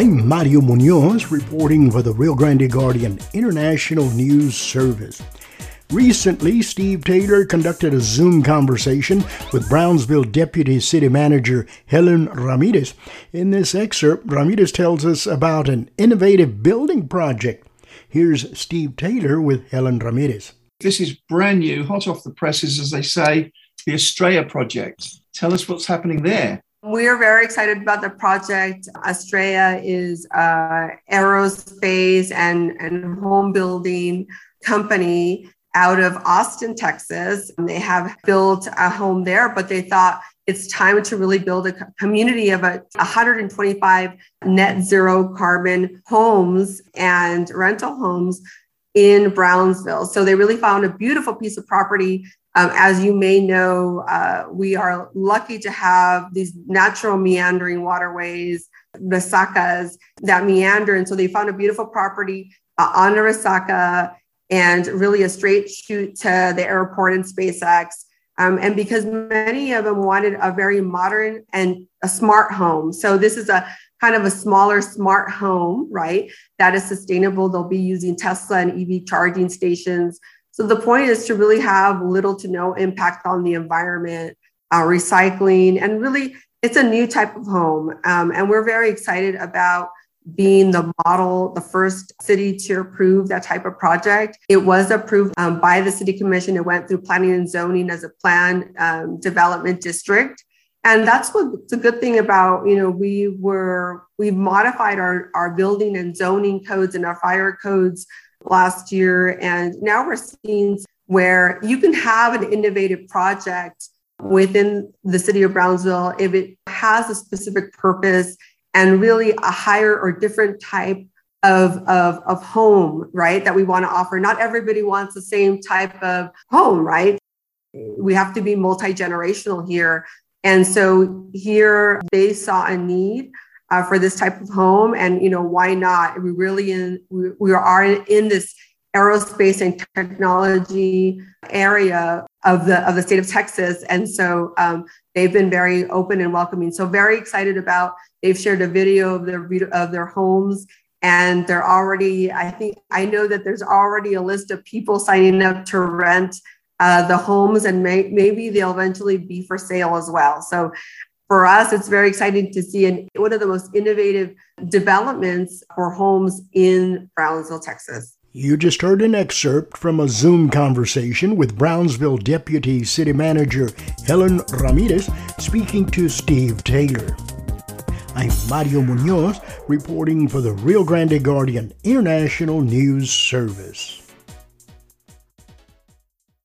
I'm Mario Munoz, reporting for the Rio Grande Guardian International News Service. Recently, Steve Taylor conducted a Zoom conversation with Brownsville Deputy City Manager Helen Ramirez. In this excerpt, Ramirez tells us about an innovative building project. Here's Steve Taylor with Helen Ramirez. This is brand new, hot off the presses, as they say, the Astrea Project. Tell us what's happening there. We are very excited about the project. Astrea is an aerospace and home building company out of Austin, Texas. And they have built a home there, but they thought it's time to really build a community of 125 net zero carbon homes and rental homes in Brownsville. So they really found a beautiful piece of property. As you may know, we are lucky to have these natural meandering waterways, resacas that meander. And so they found a beautiful property on a resaca and really a straight shoot to the airport and SpaceX. And because many of them wanted a very modern and a smart home. So this is a kind of a smaller smart home, right? That is sustainable. They'll be using Tesla and EV charging stations. So the point is to really have little to no impact on the environment, recycling, and really it's a new type of home. And we're very excited about being the model, the first city to approve that type of project. It was approved by the city commission. It went through planning and zoning as a planned development district. And that's what's a good thing about, you know, we modified our building and zoning codes and our fire codes last year. And now we're seeing where you can have an innovative project within the city of Brownsville if it has a specific purpose and really a higher or different type of home, right, that we want to offer. Not everybody wants the same type of home, right? We have to be multi-generational here. And so here they saw a need for this type of home, and you know, why not? We are in this aerospace and technology area of the state of Texas, and so they've been very open and welcoming. So very excited about. They've shared a video of their homes, and they're already. I know that there's already a list of people signing up to rent the homes, and maybe they'll eventually be for sale as well. So. For us, it's very exciting to see one of the most innovative developments for homes in Brownsville, Texas. You just heard an excerpt from a Zoom conversation with Brownsville Deputy City Manager Helen Ramirez speaking to Steve Taylor. I'm Mario Munoz reporting for the Rio Grande Guardian International News Service.